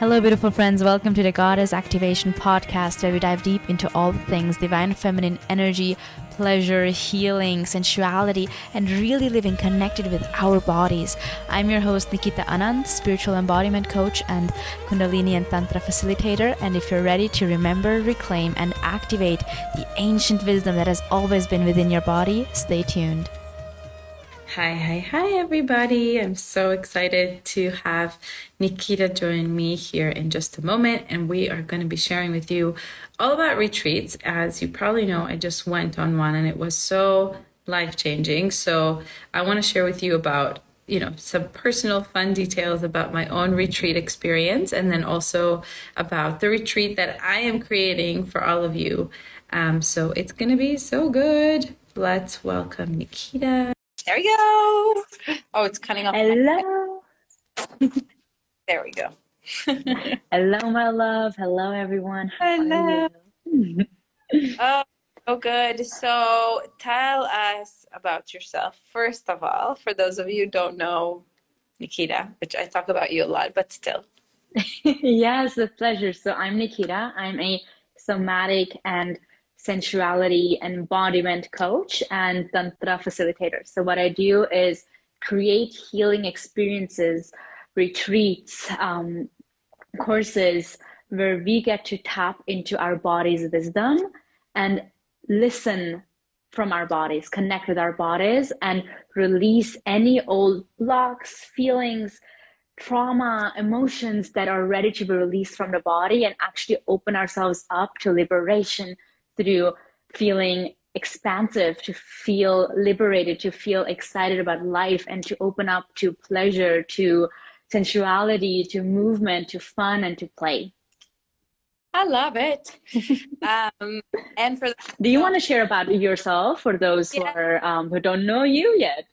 Hello, beautiful friends. Welcome to the Goddess Activation Podcast, where we dive deep into all things divine feminine energy, pleasure, healing, sensuality, and really living connected with our bodies. I'm your host, Nikita Anand, spiritual embodiment coach and Kundalini and Tantra facilitator. And if you're ready to remember, reclaim, and activate the ancient wisdom that has always been within your body, stay tuned. Hi, everybody. I'm so excited to have Nikita join me here in just a moment. And we are going to be sharing with you all about retreats. As you probably know, I just went on one and it was so life-changing. So I want to share with you about, some personal fun details about my own retreat experience, and then also about the retreat that I am creating for all of you. So it's going to be so good. Let's welcome Nikita. There we go. Oh, it's cutting off. Hello. There we go. Hello, my love. Hello, everyone. Hello. Oh, so good. So tell us about yourself, first of all, for those of you who don't know Nikita, which I talk about you a lot, but still. Yes, a pleasure. So I'm Nikita. I'm a somatic and sensuality and embodiment coach and Tantra facilitator. So what I do is create healing experiences, retreats, courses, where we get to tap into our body's wisdom and listen from our bodies, connect with our bodies, and release any old blocks, feelings, trauma, emotions that are ready to be released from the body, and actually open ourselves up to liberation, through feeling expansive, to feel liberated, to feel excited about life, and to open up to pleasure, to sensuality, to movement, to fun, and to play. I love it. And for do you want to share about yourself for those who are who don't know you yet?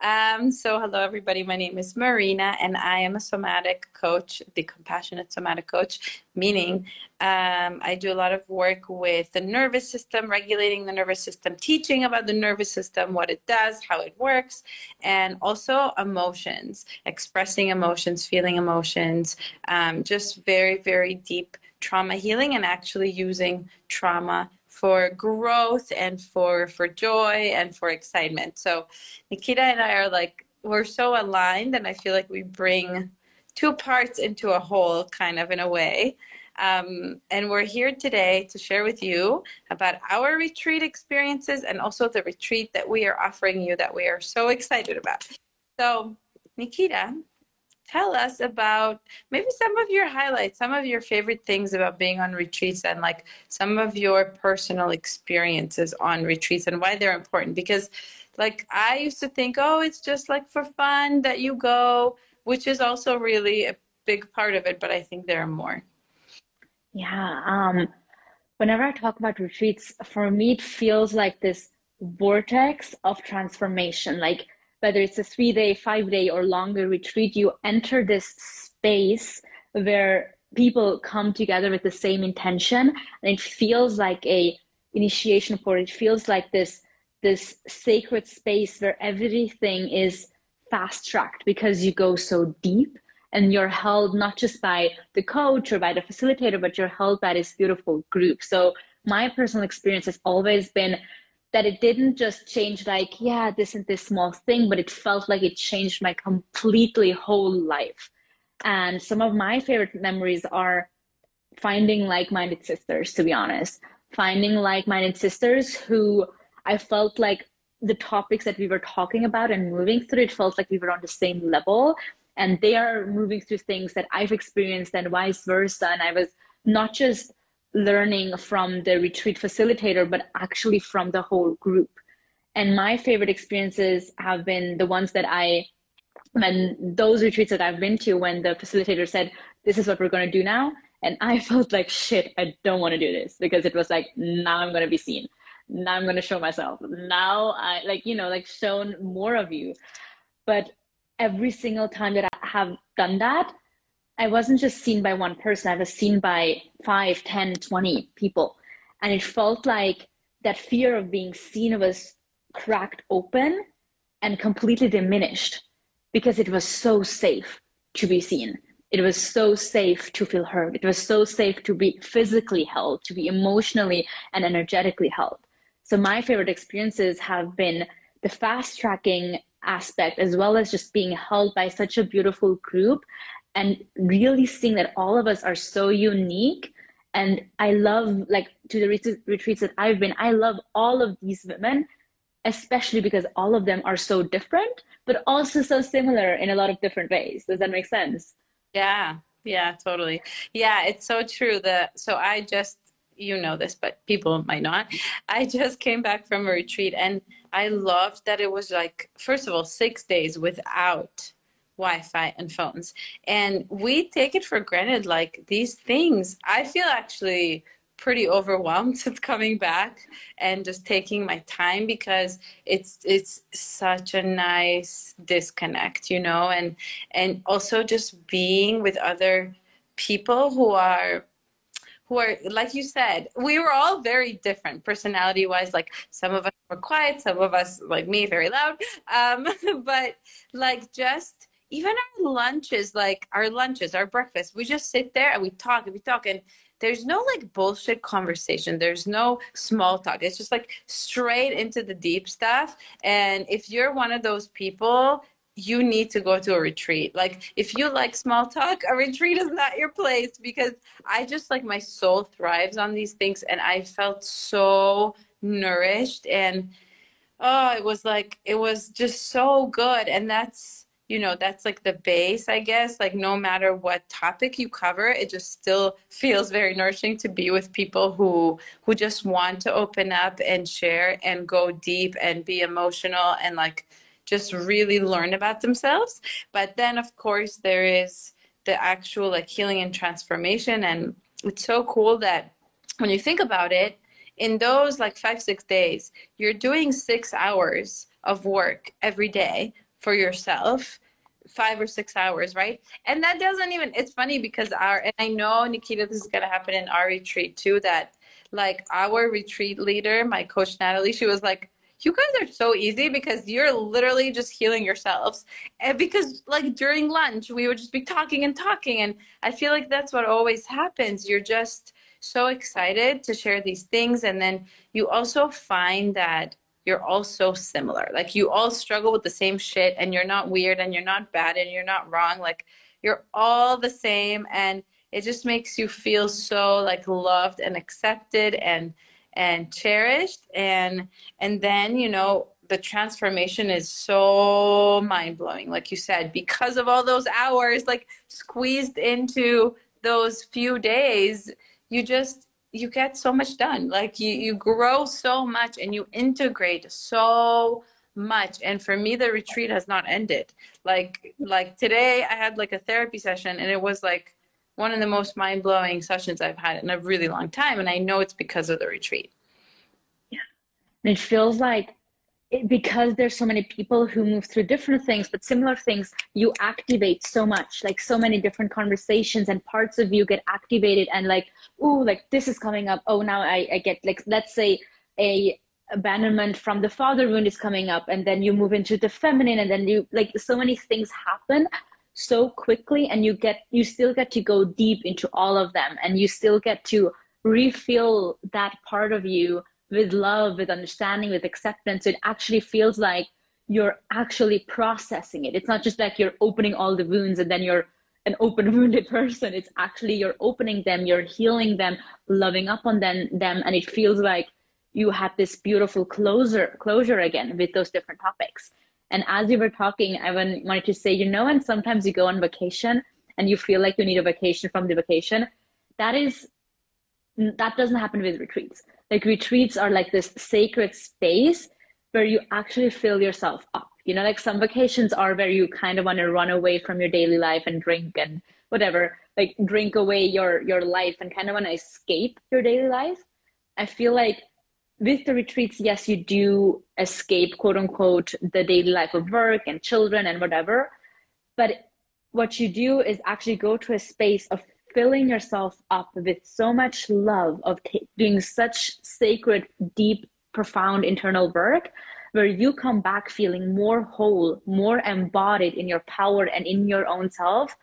Yes. So hello, everybody. My name is Marina, and I am a somatic coach, the compassionate somatic coach, meaning I do a lot of work with the nervous system, regulating the nervous system, teaching about the nervous system, what it does, how it works, and also emotions, expressing emotions, feeling emotions, just very, very deep trauma healing, and actually using trauma for growth and for joy and for excitement. So Nikita and I are like, we're so aligned, and I feel like we bring two parts into a whole, kind of, in a way. And we're here today to share with you about our retreat experiences, and also the retreat that we are offering you that we are so excited about. So Nikita, tell us about maybe some of your highlights, some of your favorite things about being on retreats, and like some of your personal experiences on retreats and why they're important. Because like I used to think, oh, it's just like for fun that you go, which is also really a big part of it, but I think there are more. Yeah. Whenever I talk about retreats, for me, it feels like this vortex of transformation. Like, whether it's a 3-day, 5-day, or longer retreat, you enter this space where people come together with the same intention, and it feels like a initiation for it. It feels like this sacred space where everything is fast-tracked because you go so deep, and you're held not just by the coach or by the facilitator, but you're held by this beautiful group. So my personal experience has always been that it didn't just change like, this and this small thing, but it felt like it changed my completely whole life. And some of my favorite memories are finding like-minded sisters, to be honest. Finding like-minded sisters who I felt like the topics that we were talking about and moving through, it felt like we were on the same level. And they are moving through things that I've experienced and vice versa. And I was not just learning from the retreat facilitator, but actually from the whole group. And my favorite experiences have been the ones that those retreats that I've been to, when the facilitator said, this is what we're going to do now. And I felt like, shit, I don't want to do this, because it was like, now I'm going to be seen. Now I'm going to show myself. Now I shown more of you. But every single time that I have done that, I wasn't just seen by one person, I was seen by 5, 10, 20 people. And it felt like that fear of being seen was cracked open and completely diminished, because it was so safe to be seen. It was so safe to feel heard. It was so safe to be physically held, to be emotionally and energetically held. So my favorite experiences have been the fast tracking aspect, as well as just being held by such a beautiful group and really seeing that all of us are so unique. And I love, like, to the retreats that I've been, I love all of these women, especially because all of them are so different, but also so similar in a lot of different ways. Does that make sense? Yeah, totally. Yeah, it's so true. So I just, you know this, but people might not. I just came back from a retreat and I loved that it was like, first of all, 6 days without Wi-Fi and phones. And we take it for granted, like these things. I feel actually pretty overwhelmed with coming back and just taking my time, because it's such a nice disconnect, you know, and also just being with other people who are, like you said, we were all very different personality wise. Like some of us were quiet, some of us, like me, very loud. But like just even our breakfast, we just sit there and we talk, and there's no like bullshit conversation. There's no small talk. It's just like straight into the deep stuff. And if you're one of those people, you need to go to a retreat. Like if you like small talk, a retreat is not your place, because I just like my soul thrives on these things. And I felt so nourished, and it was just so good. And that's, you know, that's like the base, I guess, like no matter what topic you cover, it just still feels very nourishing to be with people who just want to open up and share and go deep and be emotional and like just really learn about themselves. But then of course there is the actual like healing and transformation. And it's so cool that when you think about it, in those like 5-6 days, you're doing 6 hours of work every day for yourself, 5 or 6 hours, right? And that doesn't even, it's funny because and I know, Nikita, this is gonna happen in our retreat too, that like our retreat leader, my coach, Natalie, she was like, you guys are so easy because you're literally just healing yourselves. And because like during lunch, we would just be talking. And I feel like that's what always happens. You're just so excited to share these things. And then you also find that you're all so similar. Like you all struggle with the same shit, and you're not weird and you're not bad and you're not wrong. Like you're all the same. And it just makes you feel so like loved and accepted and cherished, and then, you know, the transformation is so mind-blowing, like you said, because of all those hours like squeezed into those few days. You get so much done, like you grow so much and you integrate so much. And for me, the retreat has not ended. Like today I had like a therapy session, and it was like one of the most mind-blowing sessions I've had in a really long time. And I know it's because of the retreat. Yeah. And it feels like, because there's so many people who move through different things, but similar things, you activate so much, like so many different conversations and parts of you get activated, and like, ooh, like this is coming up. Oh, now I get like, let's say a abandonment from the father wound is coming up, and then you move into the feminine, and then you like, so many things happen so quickly, and you still get to go deep into all of them, and you still get to refill that part of you with love, with understanding, with acceptance. So it actually feels like you're actually processing it. It's not just like you're opening all the wounds and then you're an open wounded person. It's actually you're opening them, you're healing them, loving up on them, and it feels like you have this beautiful closure again with those different topics. And as we were talking, I wanted to say, you know, and sometimes you go on vacation and you feel like you need a vacation from the vacation. That doesn't happen with retreats. Like retreats are like this sacred space where you actually fill yourself up. You know, like some vacations are where you kind of want to run away from your daily life and drink and whatever, like drink away your life and kind of want to escape your daily life. I feel like with the retreats, yes, you do escape, quote unquote, the daily life of work and children and whatever. But what you do is actually go to a space of filling yourself up with so much love, of doing such sacred, deep, profound internal work, where you come back feeling more whole, more embodied in your power and in your own self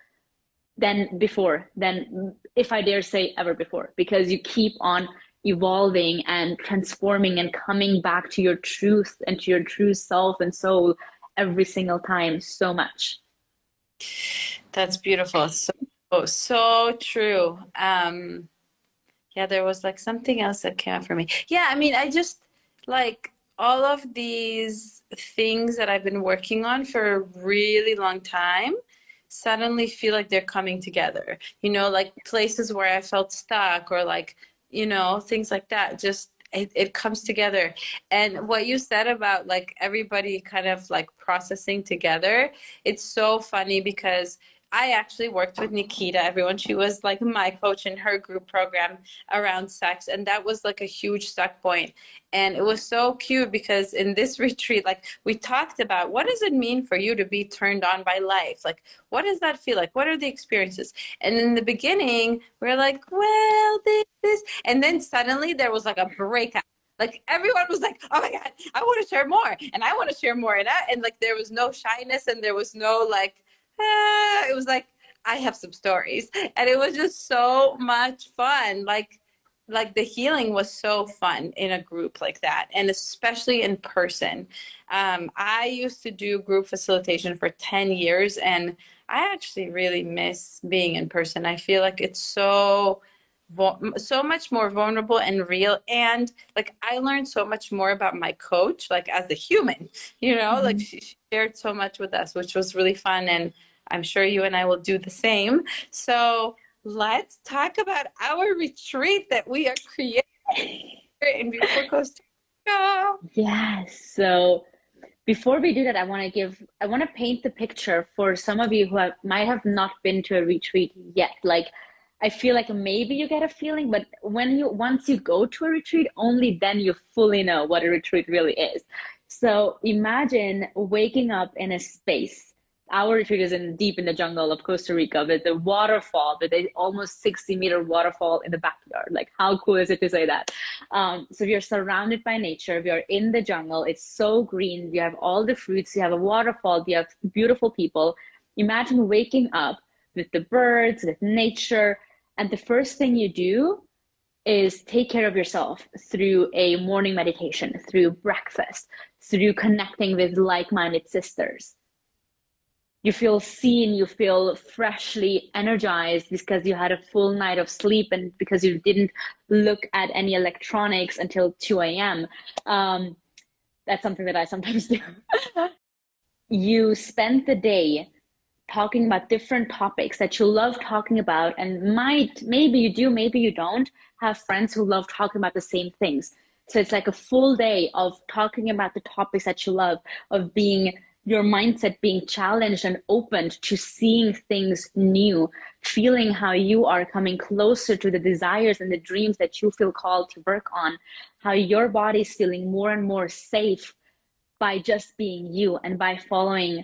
than before, than if I dare say ever before, because you keep on evolving and transforming and coming back to your truth and to your true self and soul every single time so much. That's beautiful. So true. Yeah, there was like something else that came up for me. Yeah, I mean, I just like all of these things that I've been working on for a really long time suddenly feel like they're coming together, you know, like places where I felt stuck or like, you know, things like that, just it comes together. And what you said about like everybody kind of like processing together, it's so funny because I actually worked with Nikita, everyone. She was like my coach in her group program around sex. And that was like a huge stuck point. And it was so cute because in this retreat, like we talked about, what does it mean for you to be turned on by life? Like, what does that feel like? What are the experiences? And in the beginning, we're like, well, this. And then suddenly there was like a breakout. Like everyone was like, oh my God, I want to share more. And I want to share more. And like, there was no shyness and there was no like, it was like, I have some stories. And it was just so much fun. Like the healing was so fun in a group like that, and especially in person. I used to do group facilitation for 10 years, and I actually really miss being in person. I feel like it's so much more vulnerable and real, and like I learned so much more about my coach, like as a human, you know, mm-hmm. like she shared so much with us, which was really fun, and I'm sure you and I will do the same. So let's talk about our retreat that we are creating in beautiful Costa Rica. Yes, so before we do that, I want to paint the picture for some of you who might have not been to a retreat yet. Like, I feel like maybe you get a feeling, but once you go to a retreat, only then you fully know what a retreat really is. So imagine waking up in a space. Our retreat is deep in the jungle of Costa Rica, with a waterfall, with an almost 60-meter waterfall in the backyard. Like, how cool is it to say that? So we are surrounded by nature. We are in the jungle. It's so green. We have all the fruits. We have a waterfall. We have beautiful people. Imagine waking up with the birds, with nature. And the first thing you do is take care of yourself through a morning meditation, through breakfast, through connecting with like-minded sisters. You feel seen, you feel freshly energized because you had a full night of sleep and because you didn't look at any electronics until 2 a.m. That's something that I sometimes do. You spend the day talking about different topics that you love talking about, and maybe you do, maybe you don't, have friends who love talking about the same things. So it's like a full day of talking about the topics that you love, of being your mindset being challenged and opened to seeing things new, feeling how you are coming closer to the desires and the dreams that you feel called to work on, how your body's feeling more and more safe by just being you and by following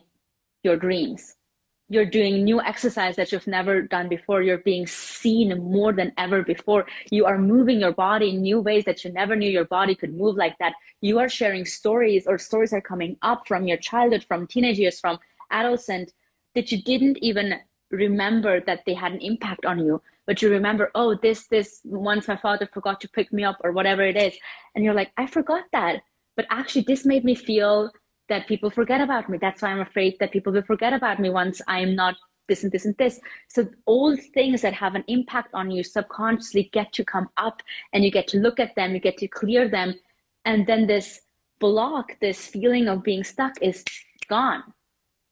your dreams. You're doing new exercise that you've never done before. You're being seen more than ever before. You are moving your body in new ways that you never knew your body could move like that. You are sharing stories, or stories are coming up from your childhood, from teenage years, from adolescent, that you didn't even remember that they had an impact on you. But you remember, oh, this once my father forgot to pick me up or whatever it is. And you're like, I forgot that. But actually this made me feel that people forget about me. That's why I'm afraid that people will forget about me once I'm not this and this and this. So all things that have an impact on you subconsciously get to come up, and you get to look at them, you get to clear them. And then this block, this feeling of being stuck is gone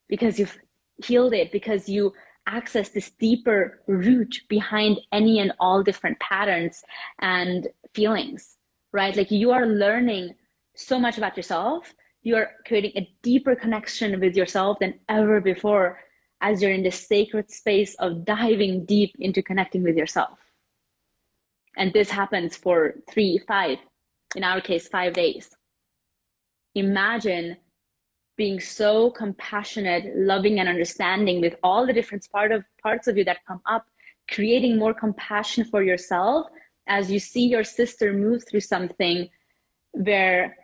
because you've healed it, because you access this deeper root behind any and all different patterns and feelings, right? Like, you are learning so much about yourself. You're creating a deeper connection with yourself than ever before as you're in this sacred space of diving deep into connecting with yourself. And this happens for 3, 5, in our case, 5 days. Imagine being so compassionate, loving, and understanding with all the different parts of you that come up, creating more compassion for yourself as you see your sister move through something where,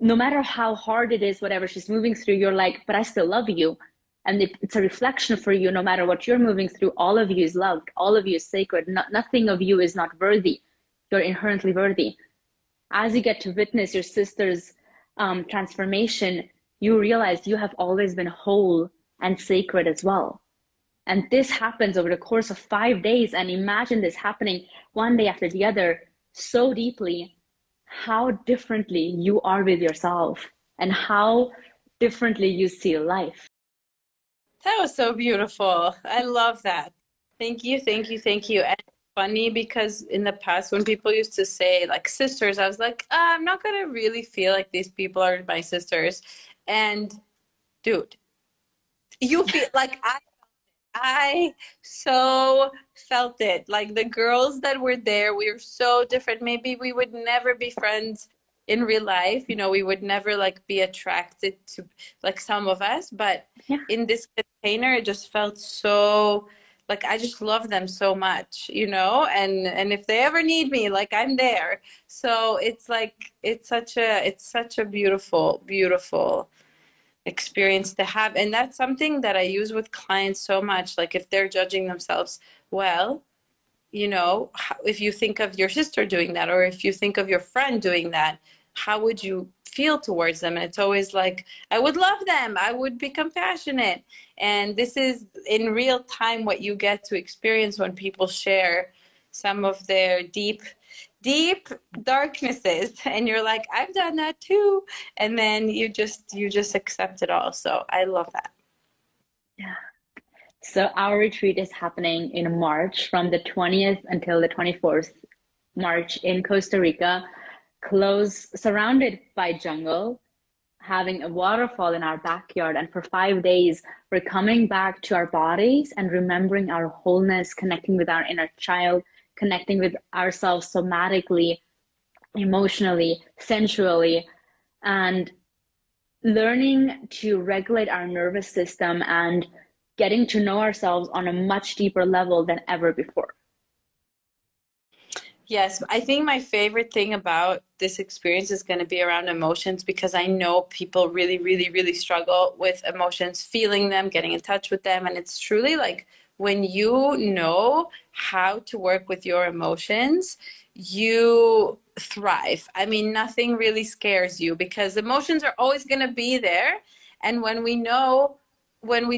no matter how hard it is, whatever she's moving through, you're like, but I still love you. And it's a reflection for you, no matter what you're moving through. All of you is loved. All of you is sacred. Nothing of you is not worthy. You're inherently worthy. As you get to witness your sister's transformation, you realize you have always been whole and sacred as well. And this happens over the course of 5 days. And imagine this happening one day after the other so deeply, how differently you are with yourself and how differently you see life. That was so beautiful. I love that. Thank you, thank you, thank you. And funny, because in the past when people used to say like sisters, I was like, I'm not gonna really feel like these people are my sisters. And dude, you feel like I so felt it. Like the girls that were there, we were so different. Maybe we would never be friends in real life, you know, we would never like be attracted to like some of us, but yeah. In this container, it just felt so like, I just love them so much, you know, and if they ever need me, like I'm there. So it's like, it's such a beautiful, beautiful experience to have. And that's something that I use with clients so much. Like if they're judging themselves, well, you know, if you think of your sister doing that, or if you think of your friend doing that, how would you feel towards them? And it's always like, I would love them. I would be compassionate. And this is in real time what you get to experience when people share some of their deep darknesses. And you're like, I've done that too. And then you just accept it all. So I love that. Yeah. So our retreat is happening in March from the 20th until the 24th March in Costa Rica, surrounded by jungle, having a waterfall in our backyard. And for 5 days, we're coming back to our bodies and remembering our wholeness, connecting with our inner child, connecting with ourselves somatically, emotionally, sensually, and learning to regulate our nervous system and getting to know ourselves on a much deeper level than ever before. Yes, I think my favorite thing about this experience is going to be around emotions, because I know people really, really, really struggle with emotions, feeling them, getting in touch with them. And it's truly like when you know how to work with your emotions, you thrive. I mean, nothing really scares you, because emotions are always going to be there. And when we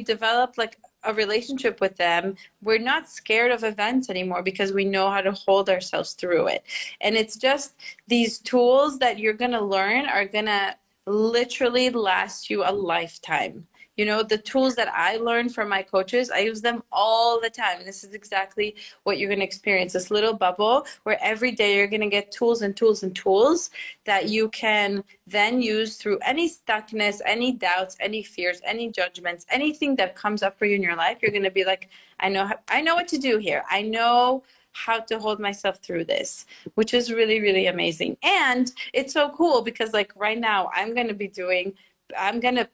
develop like a relationship with them, we're not scared of events anymore, because we know how to hold ourselves through it. And it's just these tools that you're going to learn are going to literally last you a lifetime. You know, the tools that I learned from my coaches, I use them all the time. This is exactly what you're going to experience, this little bubble where every day you're going to get tools and tools and tools that you can then use through any stuckness, any doubts, any fears, any judgments, anything that comes up for you in your life. You're going to be like, I know what to do here. I know how to hold myself through this, which is really, really amazing. And it's so cool because like right now I'm going to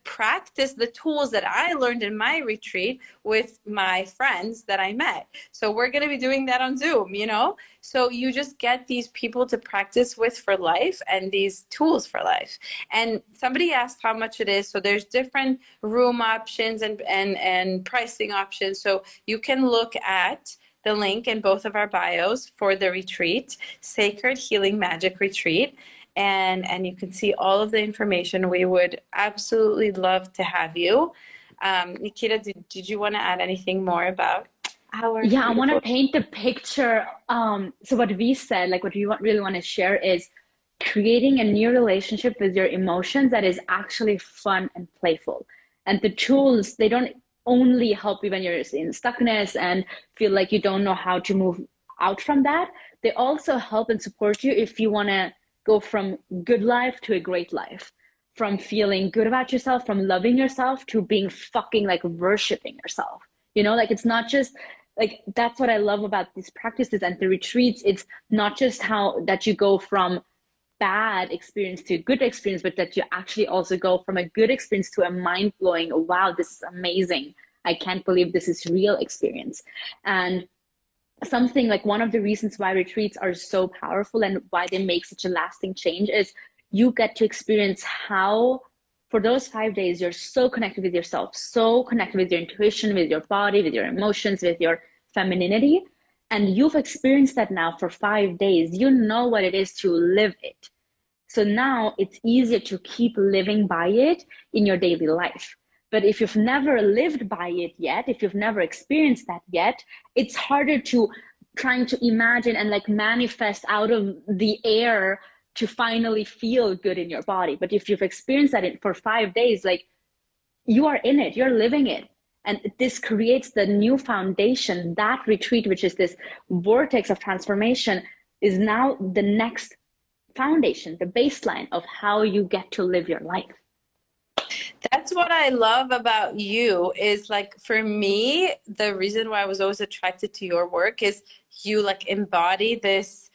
practice the tools that I learned in my retreat with my friends that I met. So we're going to be doing that on Zoom, you know? So you just get these people to practice with for life and these tools for life. And somebody asked how much it is. So there's different room options and pricing options. So you can look at the link in both of our bios for the retreat, Sacred Healing Magic Retreat. And you can see all of the information. We would absolutely love to have you. Nikita, did you want to add anything more about our... Yeah, I want to paint the picture. So what we said, like what we really want to share is creating a new relationship with your emotions that is actually fun and playful. And the tools, they don't only help you when you're in stuckness and feel like you don't know how to move out from that. They also help and support you if you want to go from good life to a great life, from feeling good about yourself, from loving yourself to being fucking like worshiping yourself. You know, like it's not just like, that's what I love about these practices and the retreats. It's not just how that you go from bad experience to good experience, but that you actually also go from a good experience to a mind blowing, wow, this is amazing. I can't believe this is real experience. And something like one of the reasons why retreats are so powerful and why they make such a lasting change is you get to experience how for those 5 days, you're so connected with yourself, so connected with your intuition, with your body, with your emotions, with your femininity. And you've experienced that now for 5 days. You know what it is to live it. So now it's easier to keep living by it in your daily life. But if you've never lived by it yet, if you've never experienced that yet, it's harder to trying to imagine and like manifest out of the air to finally feel good in your body. But if you've experienced that for 5 days, like you are in it, you're living it. And this creates the new foundation. That retreat, which is this vortex of transformation, is now the next foundation, the baseline of how you get to live your life. That's what I love about you, is like, for me, the reason why I was always attracted to your work is you like embody this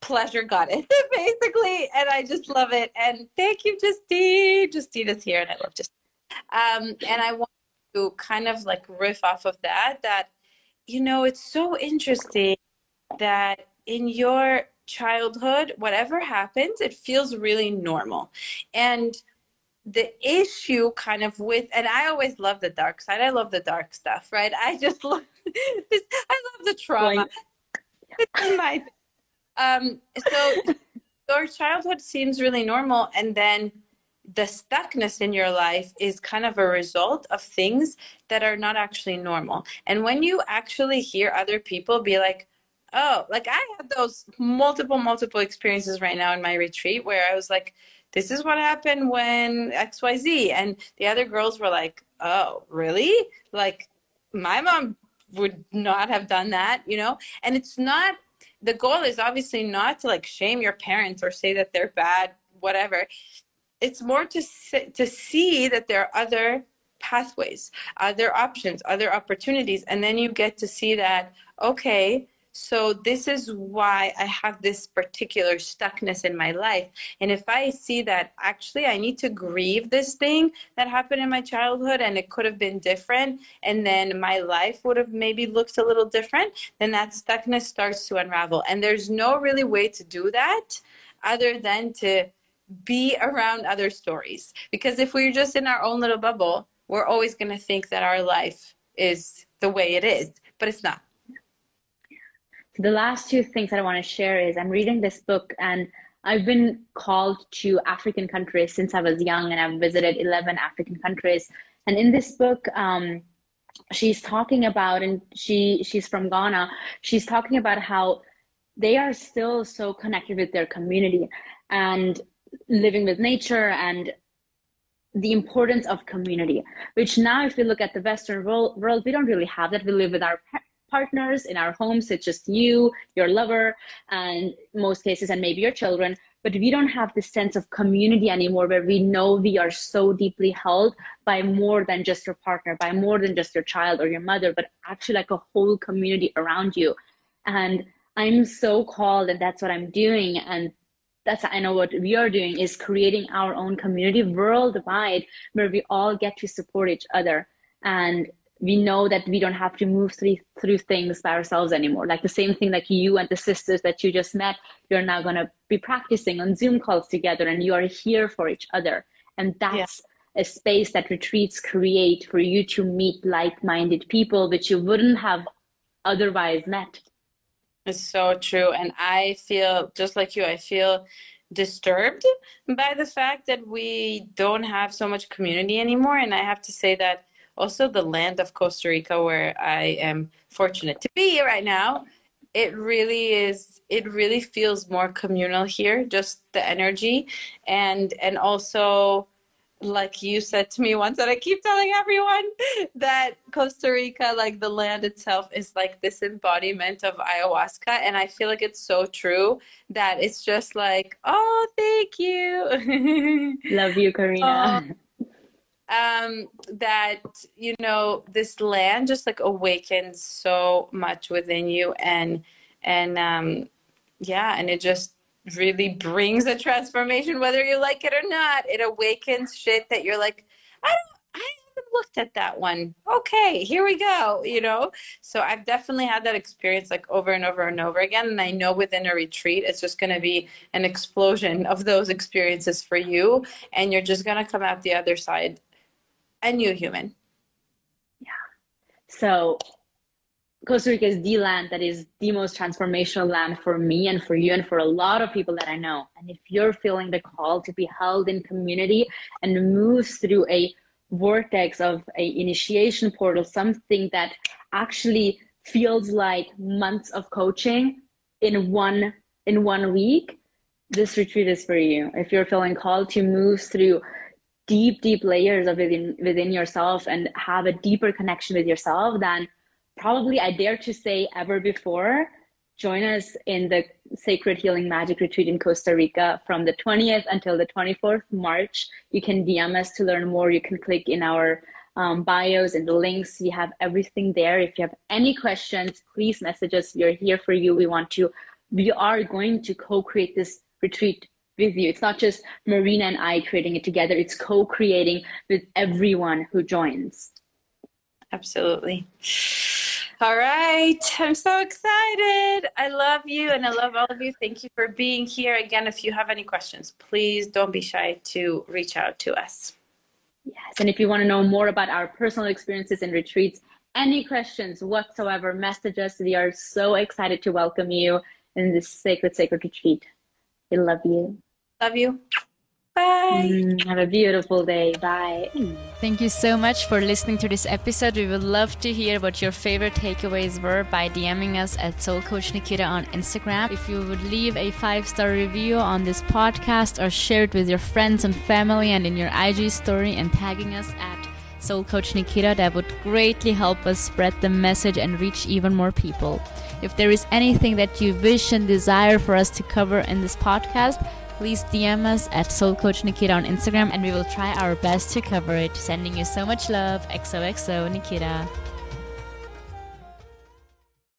pleasure goddess, basically, and I just love it. And thank you, Justine. Justine is here and I love Justine. And I want to kind of like riff off of that, you know, it's so interesting that in your childhood, whatever happens, it feels really normal. And the issue kind of with, and I always love the dark side. I love the dark stuff, right? I just love this. I love the trauma. It's my so your childhood seems really normal, and then the stuckness in your life is kind of a result of things that are not actually normal. And when you actually hear other people be like, oh, like I have those multiple experiences right now in my retreat where I was like, this is what happened when XYZ. And the other girls were like, oh, really? Like my mom would not have done that, you know? And it's not, the goal is obviously not to like shame your parents or say that they're bad, whatever. It's more to see that there are other pathways, other options, other opportunities. And then you get to see that, okay, so this is why I have this particular stuckness in my life. And if I see that actually I need to grieve this thing that happened in my childhood and it could have been different, and then my life would have maybe looked a little different, then that stuckness starts to unravel. And there's no really way to do that other than to be around other stories. Because if we're just in our own little bubble, we're always going to think that our life is the way it is, but it's not. The last two things that I want to share is I'm reading this book, and I've been called to African countries since I was young, and I've visited 11 African countries. And in this book, she's talking about, and she's from Ghana, she's talking about how they are still so connected with their community and living with nature and the importance of community, which now if we look at the Western world, we don't really have that. We live with our partners in our homes. It's just you, your lover, and most cases, and maybe your children. But we don't have this sense of community anymore, where we know we are so deeply held by more than just your partner, by more than just your child or your mother, but actually like a whole community around you. And I'm so called, and that's what I'm doing. And that's, I know what we are doing is creating our own community worldwide, where we all get to support each other. And we know that we don't have to move through things by ourselves anymore. Like the same thing, like you and the sisters that you just met, you're now going to be practicing on Zoom calls together, and you are here for each other. And that's a space that retreats create for you to meet like-minded people that you wouldn't have otherwise met. It's so true. And I feel just like you, I feel disturbed by the fact that we don't have so much community anymore. And I have to say that also the land of Costa Rica, where I am fortunate to be right now, it really feels more communal here, just the energy. And also, like you said to me once, and I keep telling everyone, that Costa Rica, like the land itself, is like this embodiment of ayahuasca. And I feel like it's so true that it's just like, oh, thank you. Love you, Karina. Oh. That, you know, this land just like awakens so much within you, and it just really brings a transformation, whether you like it or not. It awakens shit that you're like, I haven't looked at that one. Okay, here we go, you know? So I've definitely had that experience like over and over and over again. And I know within a retreat, it's just going to be an explosion of those experiences for you. And you're just going to come out the other side a new human. Yeah. So Costa Rica is the land that is the most transformational land for me and for you and for a lot of people that I know. And if you're feeling the call to be held in community and move through a vortex of an initiation portal, something that actually feels like months of coaching in one week, this retreat is for you. If you're feeling called to move through deep layers of within yourself and have a deeper connection with yourself than probably, I dare to say, ever before, join us in the Sacred Healing Magic Retreat in Costa Rica from the 20th until the 24th March. You can DM us to learn more. You can click in our bios and the links. We have everything there. If you have any questions, please message us. We are here for you. We are going to co-create this retreat with you. It's not just Marina and I creating it together. It's co-creating with everyone who joins. Absolutely. All right. I'm so excited. I love you and I love all of you. Thank you for being here. Again, if you have any questions, please don't be shy to reach out to us. Yes. And if you want to know more about our personal experiences and retreats, any questions whatsoever, message us. We are so excited to welcome you in this sacred retreat. We love you. Love you. Bye. Have a beautiful day. Bye. Thank you so much for listening to this episode. We would love to hear what your favorite takeaways were by DMing us at Soul Coach Nikita on Instagram. If you would leave a 5-star review on this podcast or share it with your friends and family and in your IG story and tagging us at Soul Coach Nikita, that would greatly help us spread the message and reach even more people. If there is anything that you wish and desire for us to cover in this podcast, please DM us at Soul Coach Nikita on Instagram and we will try our best to cover it. Sending you so much love. XOXO, Nikita.